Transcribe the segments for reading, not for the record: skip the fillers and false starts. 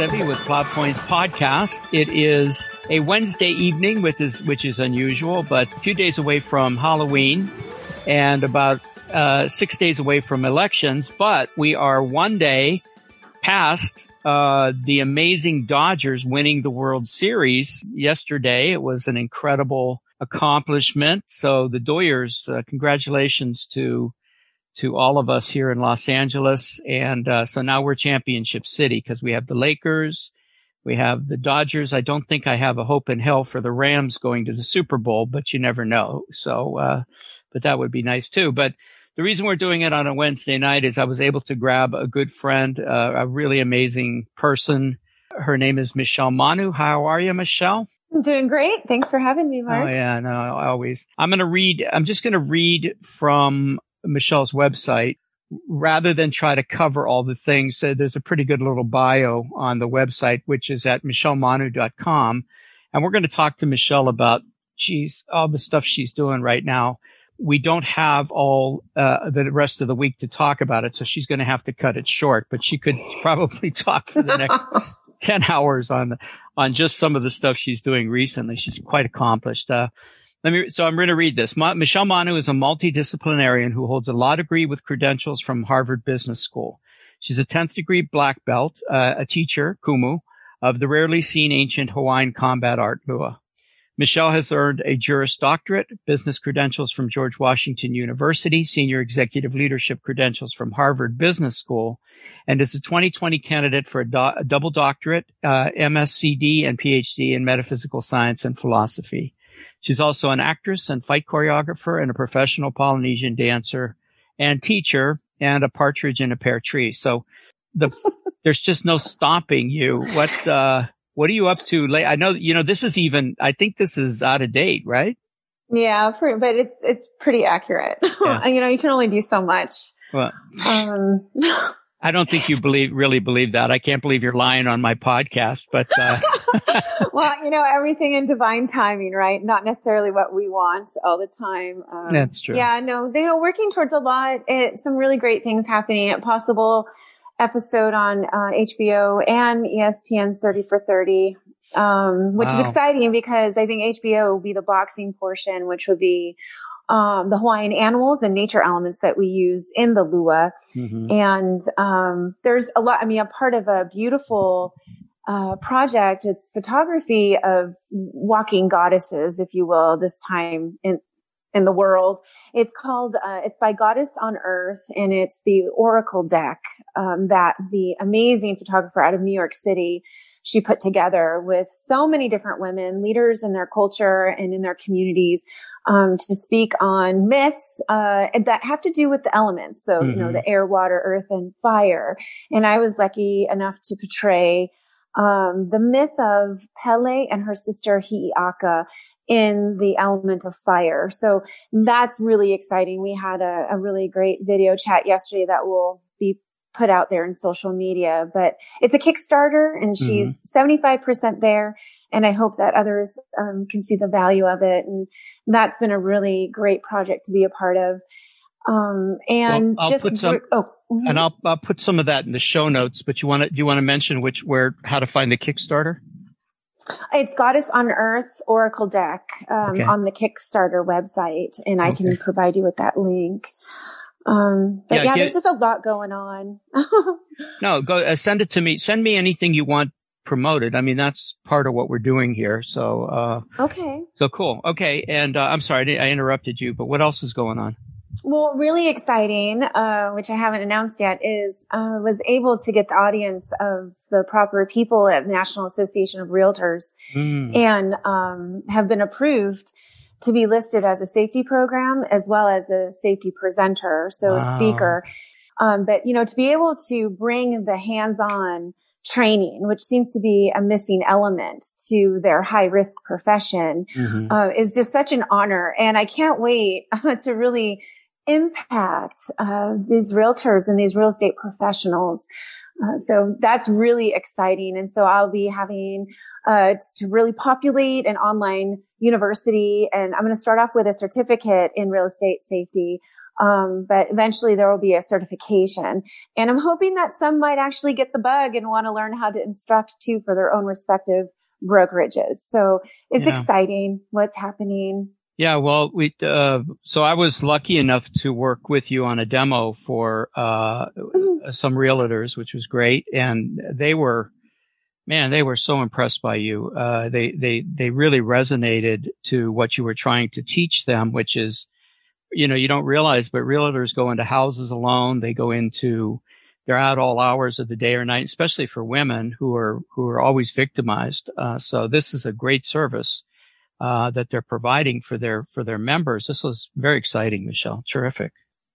Sevi with Cloud Points Podcast. It is a Wednesday evening, which is unusual, but a few days away from Halloween and about 6 days away from elections. But we are one day past the amazing Dodgers winning the World Series yesterday. It was an incredible accomplishment. So the Doyers, congratulations to all of us here in Los Angeles. And so now we're Championship City because we have the Lakers, we have the Dodgers. I don't think I have a hope in hell for the Rams going to the Super Bowl, but you never know. So, but that would be nice too. But the reason we're doing it on a Wednesday night is I was able to grab a good friend, a really amazing person. Her name is Michelle Manu. How are you, Michelle? I'm doing great. Thanks for having me, Mark. Oh, yeah, no, always. I'm just going to read from Michelle's website rather than try to cover all the things. So there's a pretty good little bio on the website, which is at michellemanu.com. And we're going to talk to Michelle about, all the stuff she's doing right now. We don't have all the rest of the week to talk about it, so she's going to have to cut it short. But she could probably talk for the next 10 hours on just some of the stuff she's doing recently. She's quite accomplished. So I'm going to read this. Michelle Manu is a multidisciplinarian who holds a law degree with credentials from Harvard Business School. She's a 10th degree black belt, a teacher, Kumu, of the rarely seen ancient Hawaiian combat art, Lua. Michelle has earned a Juris Doctorate, business credentials from George Washington University, senior executive leadership credentials from Harvard Business School, and is a 2020 candidate for a double doctorate, MSCD and PhD in metaphysical science and philosophy. She's also an actress and fight choreographer and a professional Polynesian dancer and teacher and a partridge in a pear tree. So there's just no stopping you. What are you up to? I know, this is I think this is out of date, right? Yeah, but it's pretty accurate. Yeah. You can only do so much. Well, I don't think you really believe that. I can't believe you're lying on my podcast, but, well, everything in divine timing, right? Not necessarily what we want all the time. That's true. Yeah, no, working towards a lot, some really great things happening at possible episode on HBO and ESPN's 30 for 30, which is exciting because I think HBO will be the boxing portion, which would be the Hawaiian animals and nature elements that we use in the Lua. Mm-hmm. And there's a lot, I'm part of a beautiful project. It's photography of walking goddesses, if you will, this time in the world. It's called, it's by Goddess on Earth, and it's the Oracle deck that the amazing photographer out of New York City, she put together with so many different women, leaders in their culture and in their communities, to speak on myths, that have to do with the elements. So, mm-hmm. The air, water, earth, and fire. And I was lucky enough to portray, the myth of Pele and her sister Hi'iaka in the element of fire. So that's really exciting. We had a really great video chat yesterday that will be put out there in social media, but it's a Kickstarter and she's mm-hmm. 75% there. And I hope that others can see the value of it. And that's been a really great project to be a part of. I'll put some of that in the show notes, but do you want to mention how to find the Kickstarter? It's Goddess on Earth Oracle deck on the Kickstarter website, and I can provide you with that link. There's just a lot going on. No, go send it to me. Send me anything you want promoted. That's part of what we're doing here. So okay. So cool. Okay, and I'm sorry I interrupted you, but what else is going on? Well, really exciting, which I haven't announced yet, is was able to get the audience of the proper people at the National Association of Realtors and have been approved to be listed as a safety program as well as a safety presenter, so a speaker. But, to be able to bring the hands-on training, which seems to be a missing element to their high risk profession, mm-hmm. Is just such an honor. And I can't wait to really impact these realtors and these real estate professionals. So that's really exciting. And so I'll be having to really populate an online university. And I'm going to start off with a certificate in real estate safety But eventually there will be a certification. And I'm hoping that some might actually get the bug and want to learn how to instruct too for their own respective brokerages. So it's exciting what's happening. Yeah. Well, we, so I was lucky enough to work with you on a demo for, some realtors, which was great. And they were, man, they were so impressed by you. They really resonated to what you were trying to teach them, which is, you know, you don't realize, but realtors go into houses alone. They go into, they're out all hours of the day or night, especially for women who are always victimized. So this is a great service, that they're providing for their members. This was very exciting, Michelle. Terrific.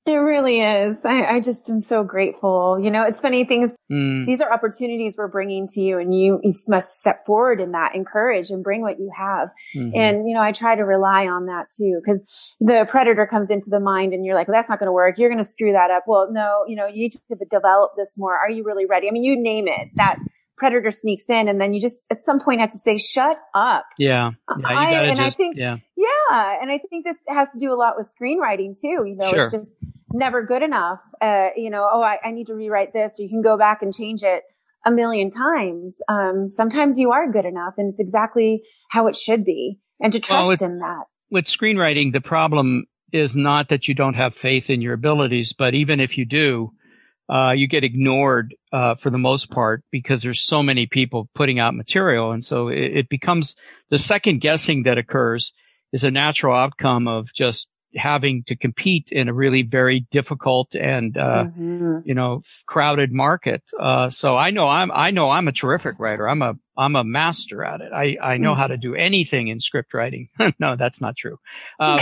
It really is. I just am so grateful. You know, it's funny things. These are opportunities we're bringing to you, and you must step forward in that, encourage and bring what you have. Mm-hmm. And, you know, I try to rely on that too, because the predator comes into the mind and you're like, well, that's not going to work. You're going to screw that up. Well, no, you know, you need to develop this more. Are you really ready? I mean, you name it, that predator sneaks in, and then you just at some point have to say, shut up. And I think this has to do a lot with screenwriting too. You know, It's just never good enough. I need to rewrite this. Or you can go back and change it a million times. Sometimes you are good enough, and it's exactly how it should be. And to trust in that. With screenwriting, the problem is not that you don't have faith in your abilities, but even if you do, you get ignored for the most part because there's so many people putting out material. And so it becomes the second guessing that occurs is a natural outcome of just having to compete in a really very difficult and, crowded market. So I know I'm a terrific writer. I'm a master at it. I know how to do anything in script writing. No, that's not true. But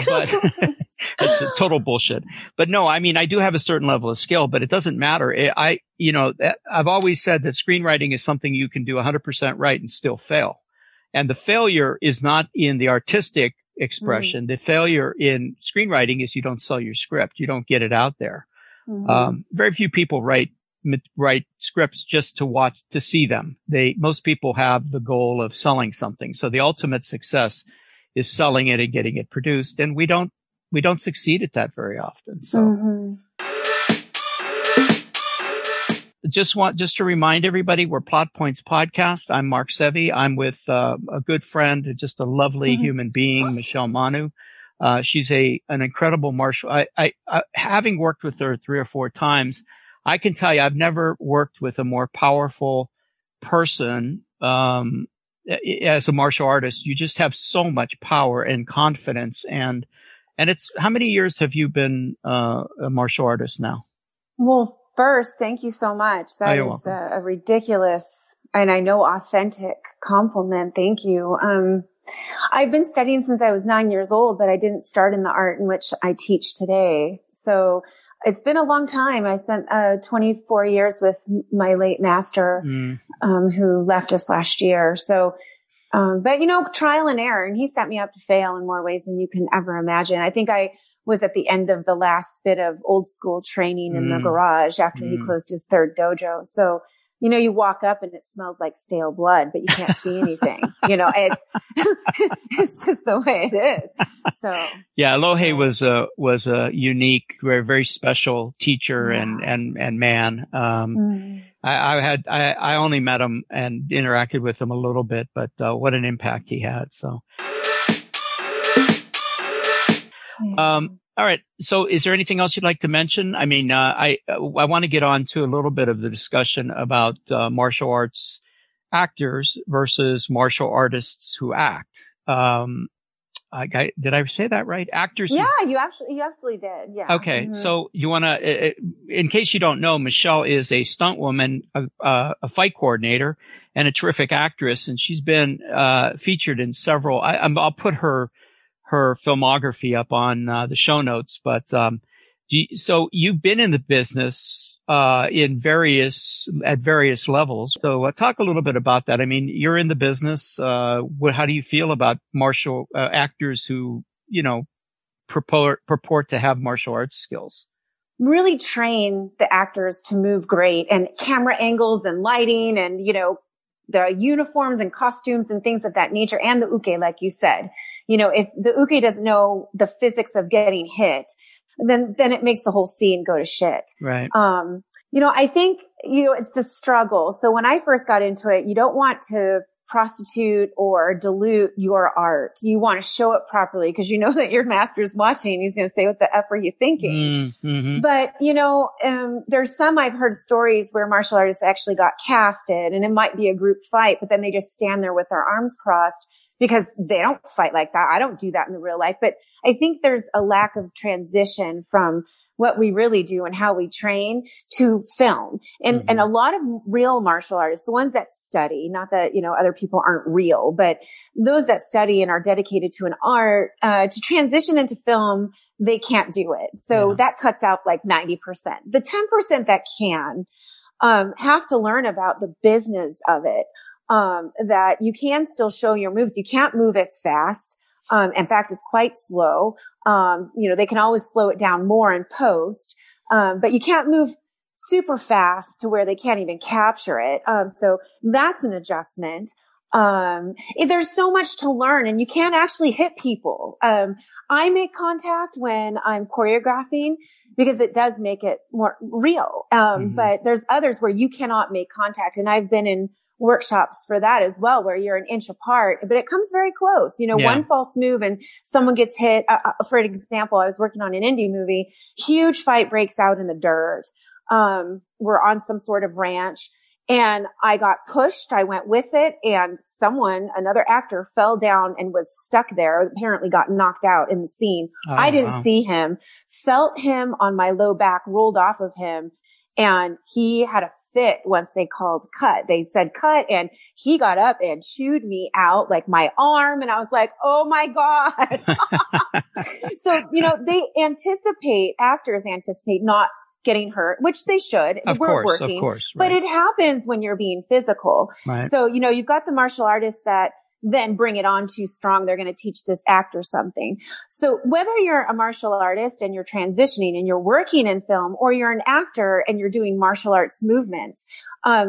it's total bullshit. But no, I mean, I do have a certain level of skill, but it doesn't matter. I've always said that screenwriting is something you can do 100% right and still fail. And the failure is not in the artistic expression. Mm. The failure in screenwriting is you don't sell your script. You don't get it out there. Mm. Very few people write scripts just to see them. Most people have the goal of selling something. So the ultimate success is selling it and getting it produced. And we don't succeed at that very often. So just to remind everybody, we're Plot Points Podcast. I'm Mark Sevi. I'm with a good friend, just a lovely human being, Michelle Manu. She's an incredible martial. I having worked with her 3 or 4 times, I can tell you I've never worked with a more powerful person. As a martial artist, you just have so much power and confidence. And it's, how many years have you been a martial artist now? Well, first, thank you so much. That is a ridiculous and I know authentic compliment. Thank you. I've been studying since I was 9 years old, but I didn't start in the art in which I teach today. So it's been a long time. I spent 24 years with my late master, who left us last year. So, but you know, trial and error, and he set me up to fail in more ways than you can ever imagine. I think I was at the end of the last bit of old school training in the garage after he closed his third dojo. So, you know, you walk up and it smells like stale blood, but you can't see anything. You know, it's just the way it is. So yeah, Lohei was a unique, very, very special teacher and man. I only met him and interacted with him a little bit, but what an impact he had. So. All right. So is there anything else you'd like to mention? I mean, I want to get on to a little bit of the discussion about martial arts actors versus martial artists who act. Did I say that right? Actors. Yeah, you absolutely did. Yeah. Okay. Mm-hmm. So you want to, in case you don't know, Michelle is a stunt woman, a fight coordinator and a terrific actress. And she's been featured in several, I'll put her filmography up on the show notes, but so you've been in the business at various levels. So talk a little bit about that. I mean, you're in the business. How do you feel about martial actors who, you know, purport to have martial arts skills? Really train the actors to move great, and camera angles and lighting and, you know, the uniforms and costumes and things of that nature, and the uke, like you said. You know, if the uke doesn't know the physics of getting hit, then it makes the whole scene go to shit. Right. You know, I think, you know, it's the struggle. So when I first got into it, you don't want to prostitute or dilute your art. You want to show it properly because you know that your master's watching. He's going to say, what the F are you thinking? Mm-hmm. But, you know, there's some, I've heard stories where martial artists actually got casted, and it might be a group fight, but then they just stand there with their arms crossed because they don't fight like that. I don't do that in real life. But I think there's a lack of transition from what we really do and how we train to film. And, mm-hmm. and a lot of real martial artists, the ones that study, not that, you know, other people aren't real, but those that study and are dedicated to an art, to transition into film, they can't do it. So yeah. that cuts out like 90%. The 10% that can, have to learn about the business of it. That you can still show your moves. You can't move as fast. In fact, it's quite slow. You know, they can always slow it down more in post. But you can't move super fast to where they can't even capture it. So that's an adjustment. There's so much to learn, and you can't actually hit people. I make contact when I'm choreographing because it does make it more real. Mm-hmm. but there's others where you cannot make contact. And I've been in workshops for that as well, where you're an inch apart, but it comes very close. You know, yeah. one false move and someone gets hit. For example, I was working on an indie movie, huge fight breaks out in the dirt. We're on some sort of ranch, and I got pushed. I went with it, and someone, another actor, fell down and was stuck there, apparently got knocked out in the scene. Oh, I didn't wow. see him, felt him on my low back, rolled off of him. And he had a fit once they called cut. They said cut, and he got up and chewed me out, like my arm. And I was like, oh my God. So, you know, they anticipate, actors anticipate not getting hurt, which they should. Of course, right. But it happens when you're being physical. Right. So, you know, you've got the martial artists that then bring it on too strong. They're going to teach this actor something. So whether you're a martial artist and you're transitioning and you're working in film, or you're an actor and you're doing martial arts movements,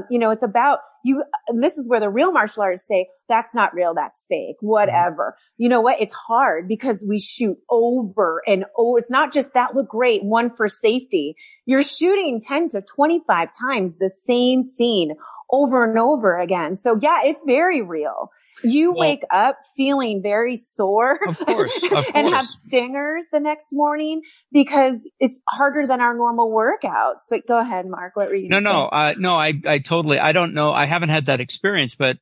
you know, it's about you. This is where the real martial artists say, that's not real. That's fake, whatever. You know what? It's hard because we shoot over and it's not just that look great. One for safety. You're shooting 10 to 25 times the same scene over and over again. So yeah, it's very real. Wake up feeling very sore, of course. And have stingers the next morning because it's harder than our normal workouts. But go ahead, Mark. What were you going to say? No, I totally, I don't know. I haven't had that experience, but,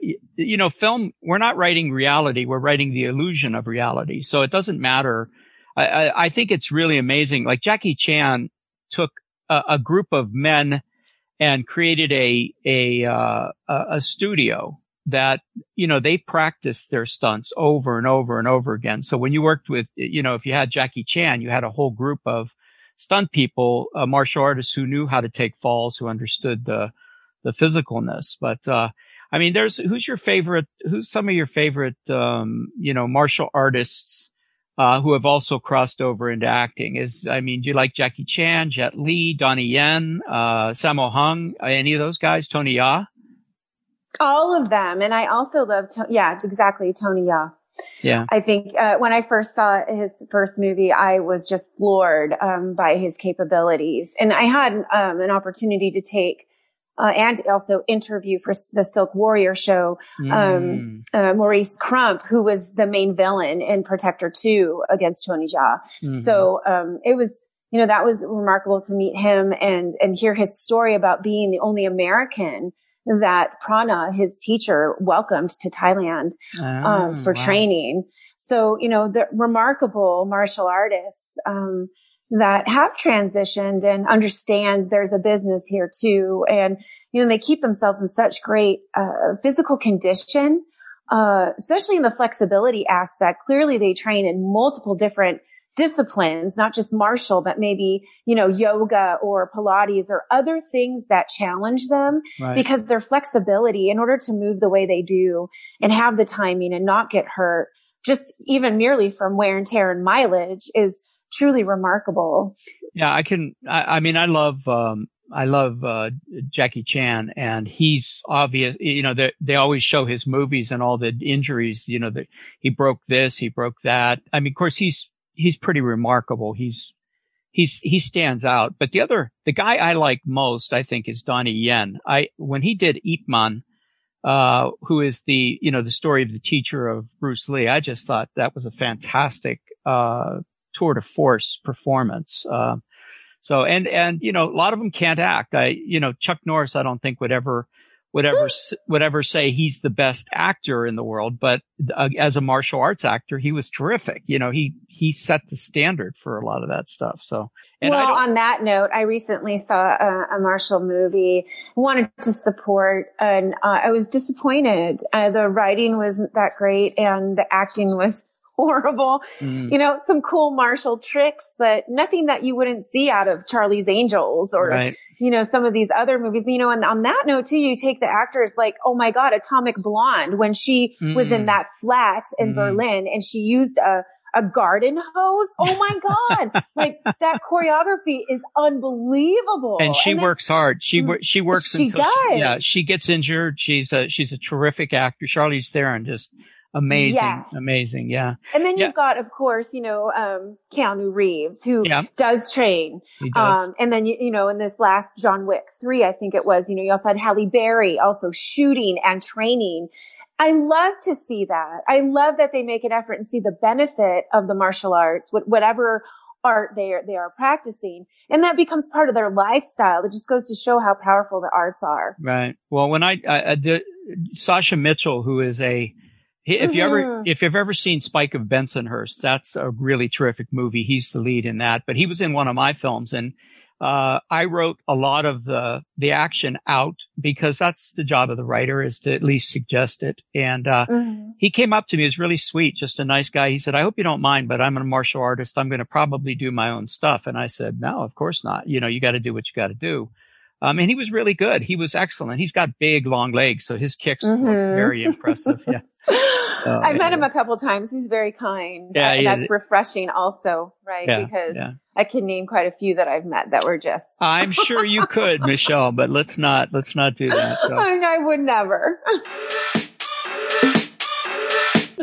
you know, film, we're not writing reality. We're writing the illusion of reality. So it doesn't matter. I think it's really amazing. Like Jackie Chan took a group of men and created a studio that, you know, they practiced their stunts over and over and over again. So when you worked with, you know, if you had Jackie Chan, you had a whole group of stunt people, martial artists who knew how to take falls, who understood the physicalness. But, I mean, who's some of your favorite, you know, martial artists, who have also crossed over into acting? Do you like Jackie Chan, Jet Li, Donnie Yen, Sammo Hung, any of those guys, Tony Jaa? All of them. And I also love, Tony Jaa. Yeah. I think, when I first saw his first movie, I was just floored, by his capabilities. And I had, an opportunity to take, and also interview for the Silk Warrior show, Maurice Crump, who was the main villain in Protector 2 against Tony Jaa. Mm-hmm. So, it was, you know, that was remarkable to meet him and hear his story about being the only American that Prana, his teacher, welcomed to Thailand for training. So, you know, the remarkable martial artists that have transitioned and understand there's a business here too. And, you know, they keep themselves in such great physical condition, especially in the flexibility aspect. Clearly, they train in multiple different disciplines, not just martial, but maybe, you know, yoga or Pilates or other things that challenge them right. because their flexibility in order to move the way they do and have the timing and not get hurt, just even merely from wear and tear and mileage is truly remarkable. Yeah, I love Jackie Chan, and he's obvious, you know, they always show his movies and all the injuries, you know, that he broke this, he broke that. I mean, of course, he's pretty remarkable. He's he stands out. But the guy I like most, I think, is Donnie Yen. When he did Ip Man, who is the story of the teacher of Bruce Lee, I just thought that was a fantastic, tour de force performance. So a lot of them can't act. Chuck Norris, I don't think would ever say he's the best actor in the world, but as a martial arts actor, he was terrific. He set the standard for a lot of that stuff. So, on that note, I recently saw a martial movie, wanted to support, and I was disappointed. The writing wasn't that great and the acting was horrible. Mm. Some cool martial tricks, but nothing that you wouldn't see out of Charlie's Angels or, right, some of these other movies, and on that note too, you take the actors like, oh my God, Atomic Blonde, when she was in that flat in Berlin and she used a garden hose. Oh my God. Like, that choreography is unbelievable. And she works hard. She gets injured. She's a terrific actor. Charlize Theron, just amazing. Yes. Amazing. Yeah. And then you've got, of course, Keanu Reeves, who does train. He does. And then, in this last John Wick 3, I think it was, you also had Halle Berry also shooting and training. I love to see that. I love that they make an effort and see the benefit of the martial arts, whatever art they are practicing. And that becomes part of their lifestyle. It just goes to show how powerful the arts are. Right. Well, when Sasha Mitchell, who is if you've ever seen Spike of Bensonhurst, that's a really terrific movie. He's the lead in that, but he was in one of my films, and I wrote a lot of the action out, because that's the job of the writer, is to at least suggest it. And he came up to me, he was really sweet, just a nice guy. He said, "I hope you don't mind, but I'm a martial artist. I'm going to probably do my own stuff." And I said, "No, of course not. You got to do what you got to do." And he was really good. He was excellent. He's got big, long legs, so his kicks were very impressive. Yeah. I met him a couple times. He's very kind. Yeah, that's refreshing also, right? Yeah, because I can name quite a few that I've met that were just... I'm sure you could, Michelle, but let's not do that. So. I would never.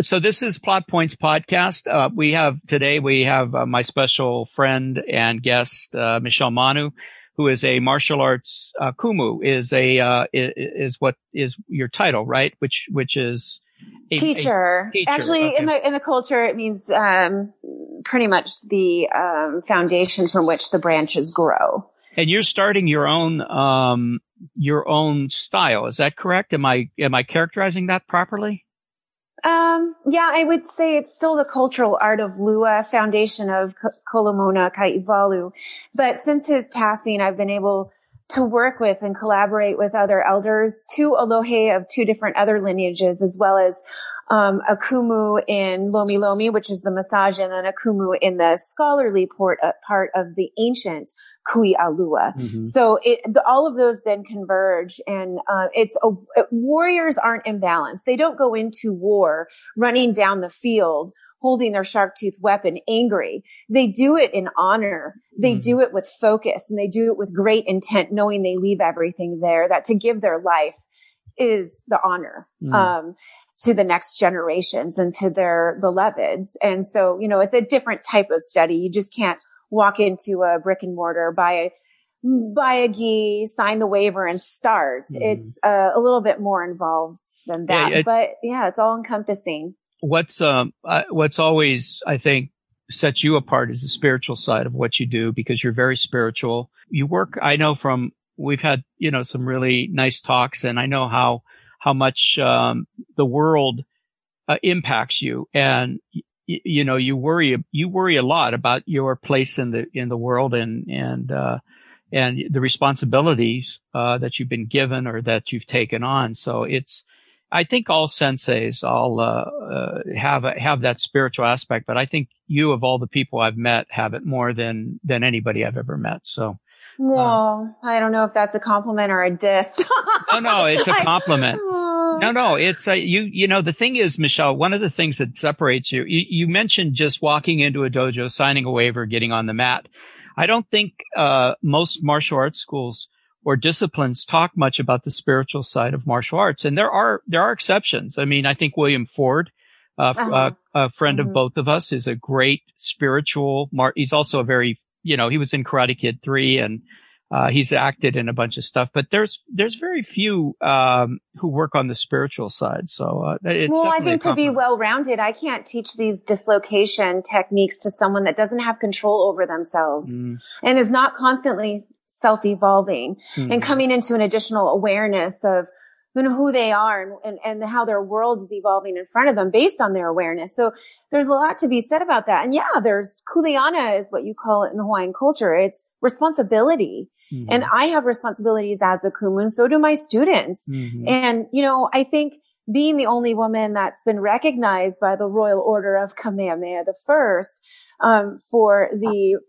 So this is Plot Points Podcast. We have my special friend and guest, Michelle Manu, who is a martial arts, Kumu is what is your title, right? Which is a teacher. Actually, okay. in the culture, it means, pretty much the, foundation from which the branches grow. And you're starting your own style. Is that correct? Am I characterizing that properly? I would say it's still the cultural art of Lua, foundation of Kolomona Kaivalu. But since his passing, I've been able to work with and collaborate with other elders, two Alohe of two different other lineages, as well as a Kumu in Lomi Lomi, which is the massage, and then a Kumu in the scholarly part of the ancient Kui'alua. Mm-hmm. So all of those then converge, and warriors aren't imbalanced. They don't go into war running down the field holding their shark tooth weapon angry. They do it in honor. They do it with focus, and they do it with great intent, knowing they leave everything there, that to give their life is the honor. To the next generations and to their beloveds. And so, it's a different type of study. You just can't walk into a brick and mortar, buy a gi, sign the waiver, and start. It's a little bit more involved than that, it's all encompassing. What's always, I think, sets you apart is the spiritual side of what you do, because you're very spiritual. You work, I know we've had, some really nice talks, and I know how much the world impacts you, and you worry a lot about your place in the world and the responsibilities that you've been given or that you've taken on. So I think all senseis all have that spiritual aspect, but I think you, of all the people I've met, have it more than anybody I've ever met. So. Well, I don't know if that's a compliment or a diss. No, it's a compliment. No, it's the thing is, Michelle, one of the things that separates you mentioned just walking into a dojo, signing a waiver, getting on the mat. I don't think, most martial arts schools or disciplines talk much about the spiritual side of martial arts. And there are exceptions. I mean, I think William Ford, a friend of both of us, is a great spiritual, he's also a very you know, he was in Karate Kid 3 and he's acted in a bunch of stuff, but there's very few who work on the spiritual side. So it's well, I think to be well-rounded, I can't teach these dislocation techniques to someone that doesn't have control over themselves and is not constantly self-evolving and coming into an additional awareness of, you know, who they are and how their world is evolving in front of them based on their awareness. So there's a lot to be said about that. And yeah, there's kuleana is what you call it in the Hawaiian culture. It's responsibility. Mm-hmm. And I have responsibilities as a kumu, and so do my students. Mm-hmm. And, you know, I think being the only woman that's been recognized by the Royal Order of Kamehameha I, for the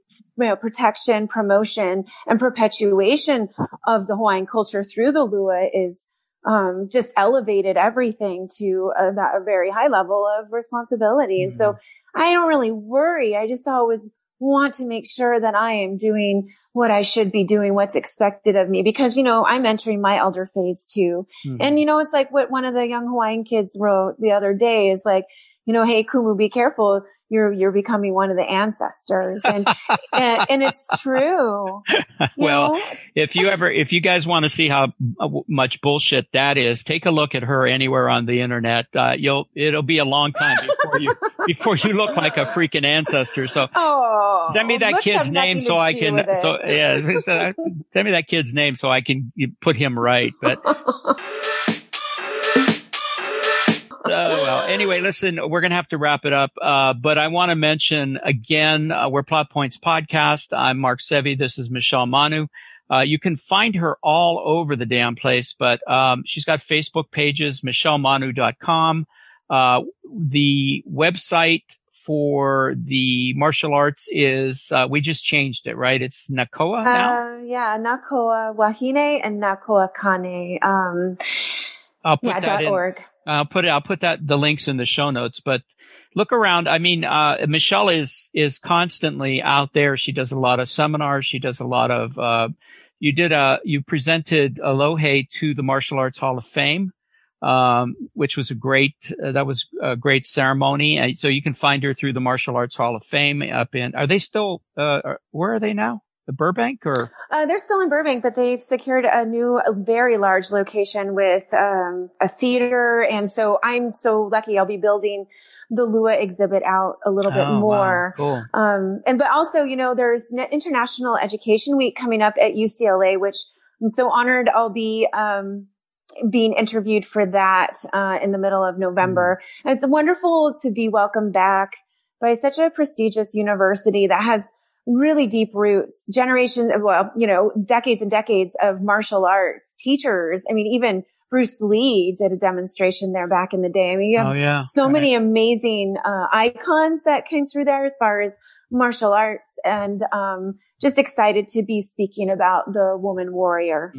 protection, promotion, and perpetuation of the Hawaiian culture through the Lua is just elevated everything to a very high level of responsibility. And so I don't really worry. I just always want to make sure that I am doing what I should be doing, what's expected of me, because, you know, I'm entering my elder phase too. And, you know, it's like what one of the young Hawaiian kids wrote the other day is like, you know, hey, Kumu, be careful. You're becoming one of the ancestors. And it's true. Well, know? If you guys want to see how much bullshit that is, take a look at her anywhere on the internet. It'll be a long time before you look like a freaking ancestor. So send me that kid's name so I can, send me that kid's name so I can put him right. But. Well, anyway, listen, we're going to have to wrap it up. But I want to mention again, we're Plot Points Podcast. I'm Mark Sevi. This is Michelle Manu. You can find her all over the damn place, but she's got Facebook pages, michellemanu.com. The website for the martial arts is, we just changed it, right? It's Nakoa now? Yeah, Nakoa Wahine and Nakoa Kane. .org. I'll put the links in the show notes, but look around. I mean, Michelle is constantly out there. She does a lot of seminars. She does a lot of, you presented Alohe to the Martial Arts Hall of Fame, which was a great ceremony. And so you can find her through the Martial Arts Hall of Fame up in, are they still, where are they now? Burbank or? They're still in Burbank, but they've secured a new, very large location with a theater. And so I'm so lucky. I'll be building the Lua exhibit out a little bit more. Wow. Cool. But also, you know, there's International Education Week coming up at UCLA, which I'm so honored I'll be being interviewed for that in the middle of November. And it's wonderful to be welcomed back by such a prestigious university that has really deep roots, decades and decades of martial arts teachers. I mean, even Bruce Lee did a demonstration there back in the day. I mean, you have many amazing icons that came through there as far as martial arts, and just excited to be speaking about the woman warrior.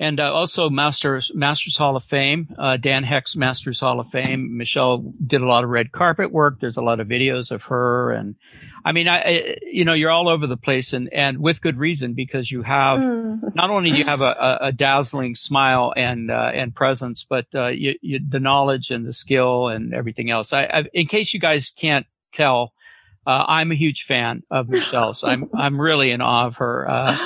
And also Masters Hall of Fame, Dan Heck's Masters Hall of Fame. Michelle did a lot of red carpet work. There's a lot of videos of her. And I mean, you're all over the place, and with good reason, because you have, not only you have a dazzling smile and presence, but you the knowledge and the skill and everything else. I in case you guys can't tell, I'm a huge fan of Michelle's. I'm really in awe of her.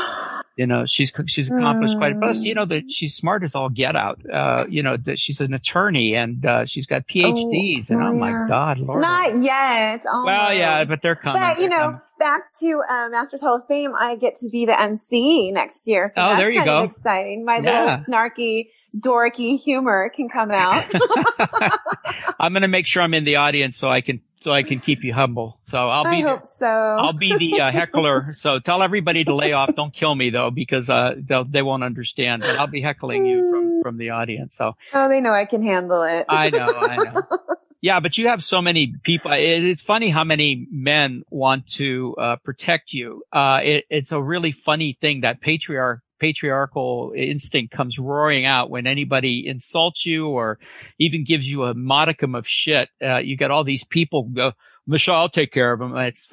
You know, she's accomplished quite a bit. Plus, you know, that she's smart as all get out. You know, that she's an attorney, and she's got PhDs. My God, Lord. Not yet. Almost. Well, yeah, but they're coming. But, you know, back to Masters Hall of Fame, I get to be the MC next year. So that's kind of exciting. My little snarky, dorky humor can come out. I'm going to make sure I'm in the audience so I can keep you humble. So I'll be the heckler. So tell everybody to lay off. Don't kill me though, because they won't understand. But I'll be heckling you from the audience. So they know I can handle it. I know. Yeah, but you have so many people. It's funny how many men want to protect you. It's a really funny thing, that patriarchal instinct comes roaring out when anybody insults you or even gives you a modicum of shit. You got all these people go, Michelle, I'll take care of them. It's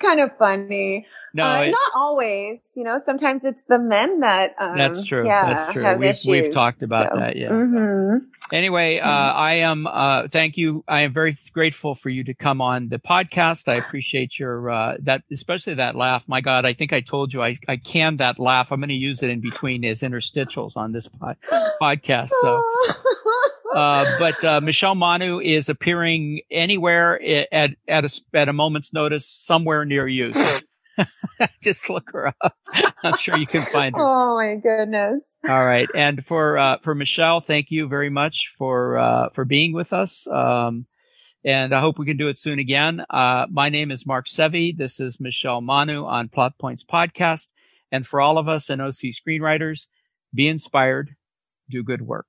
kind of funny. No, not always. You know, sometimes it's the men that. That's true. Have issues, we've talked about that. Yeah. Mm-hmm. Anyway, I am very grateful for you to come on the podcast. I appreciate your, that, especially that laugh. My God, I think I told you I canned that laugh. I'm going to use it in between as interstitials on this podcast. So, but Michelle Manu is appearing anywhere at a moment's notice somewhere near you. So, just look her up. I'm sure you can find her. Oh my goodness. All right. And for Michelle, thank you very much for being with us. And I hope we can do it soon again. My name is Mark Sevi. This is Michelle Manu on Plot Points Podcast. And for all of us in OC screenwriters, be inspired, do good work.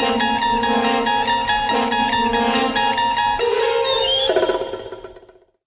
Thank you.